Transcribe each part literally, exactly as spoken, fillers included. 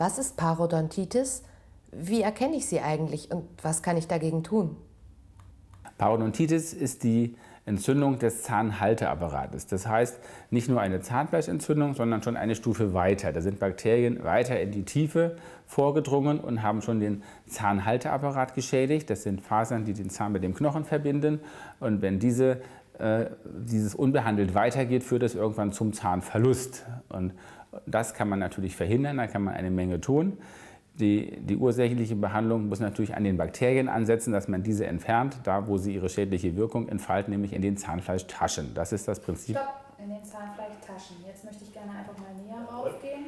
Was ist Parodontitis? Wie erkenne ich sie eigentlich und was kann ich dagegen tun? Parodontitis ist die Entzündung des Zahnhalteapparates. Das heißt, nicht nur eine Zahnfleischentzündung, sondern schon eine Stufe weiter. Da sind Bakterien weiter in die Tiefe vorgedrungen und haben schon den Zahnhalteapparat geschädigt. Das sind Fasern, die den Zahn mit dem Knochen verbinden. Und wenn diese, äh, dieses unbehandelt weitergeht, führt es irgendwann zum Zahnverlust. Und das kann man natürlich verhindern, da kann man eine Menge tun. Die, die ursächliche Behandlung muss natürlich an den Bakterien ansetzen, dass man diese entfernt, da wo sie ihre schädliche Wirkung entfalten, nämlich in den Zahnfleischtaschen. Das ist das Prinzip. Stopp, in den Zahnfleischtaschen. Jetzt möchte ich gerne einfach mal näher raufgehen.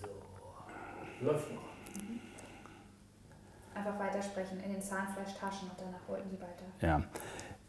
So, läuft noch. Mhm. Einfach weitersprechen, in den Zahnfleischtaschen und danach wollten Sie weiter. Ja.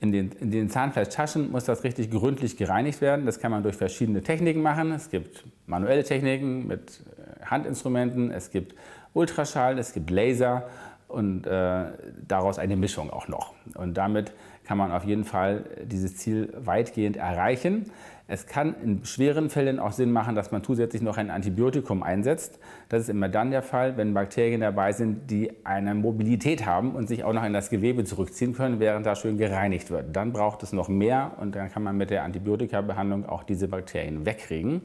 In den, in den Zahnfleischtaschen muss das richtig gründlich gereinigt werden. Das kann man durch verschiedene Techniken machen. Es gibt manuelle Techniken mit Handinstrumenten, es gibt Ultraschall, es gibt Laser und äh, daraus eine Mischung auch noch. Und damit kann man auf jeden Fall dieses Ziel weitgehend erreichen. Es kann in schweren Fällen auch Sinn machen, dass man zusätzlich noch ein Antibiotikum einsetzt. Das ist immer dann der Fall, wenn Bakterien dabei sind, die eine Mobilität haben und sich auch noch in das Gewebe zurückziehen können, während da schön gereinigt wird. Dann braucht es noch mehr und dann kann man mit der Antibiotikabehandlung auch diese Bakterien wegkriegen.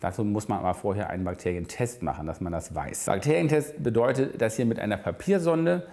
Dazu muss man aber vorher einen Bakterientest machen, dass man das weiß. Bakterientest bedeutet, dass hier mit einer Papiersonde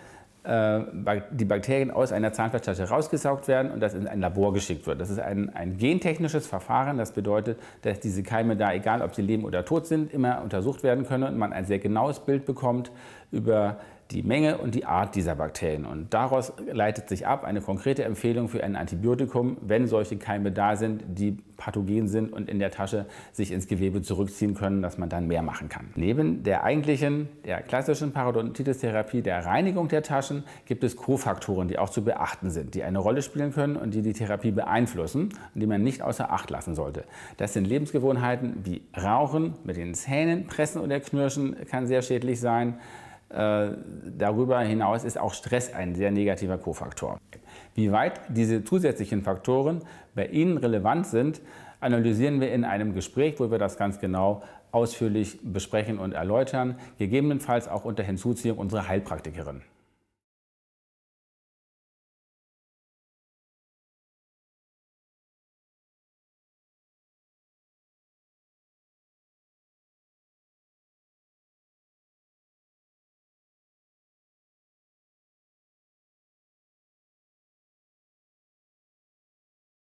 die Bakterien aus einer Zahnfleischtasche rausgesaugt werden und das in ein Labor geschickt wird. Das ist ein, ein gentechnisches Verfahren. Das bedeutet, dass diese Keime da, egal ob sie leben oder tot sind, immer untersucht werden können und man ein sehr genaues Bild bekommt über die Menge und die Art dieser Bakterien. Und daraus leitet sich ab eine konkrete Empfehlung für ein Antibiotikum, wenn solche Keime da sind, die pathogen sind und in der Tasche sich ins Gewebe zurückziehen können, dass man dann mehr machen kann. Neben der eigentlichen, der klassischen Parodontitis-Therapie, der Reinigung der Taschen, gibt es Kofaktoren, die auch zu beachten sind, die eine Rolle spielen können und die die Therapie beeinflussen und die man nicht außer Acht lassen sollte. Das sind Lebensgewohnheiten wie Rauchen, mit den Zähnen pressen oder knirschen kann sehr schädlich sein. Äh, darüber hinaus ist auch Stress ein sehr negativer Kofaktor. Wie weit diese zusätzlichen Faktoren bei Ihnen relevant sind, analysieren wir in einem Gespräch, wo wir das ganz genau ausführlich besprechen und erläutern, gegebenenfalls auch unter Hinzuziehung unserer Heilpraktikerin.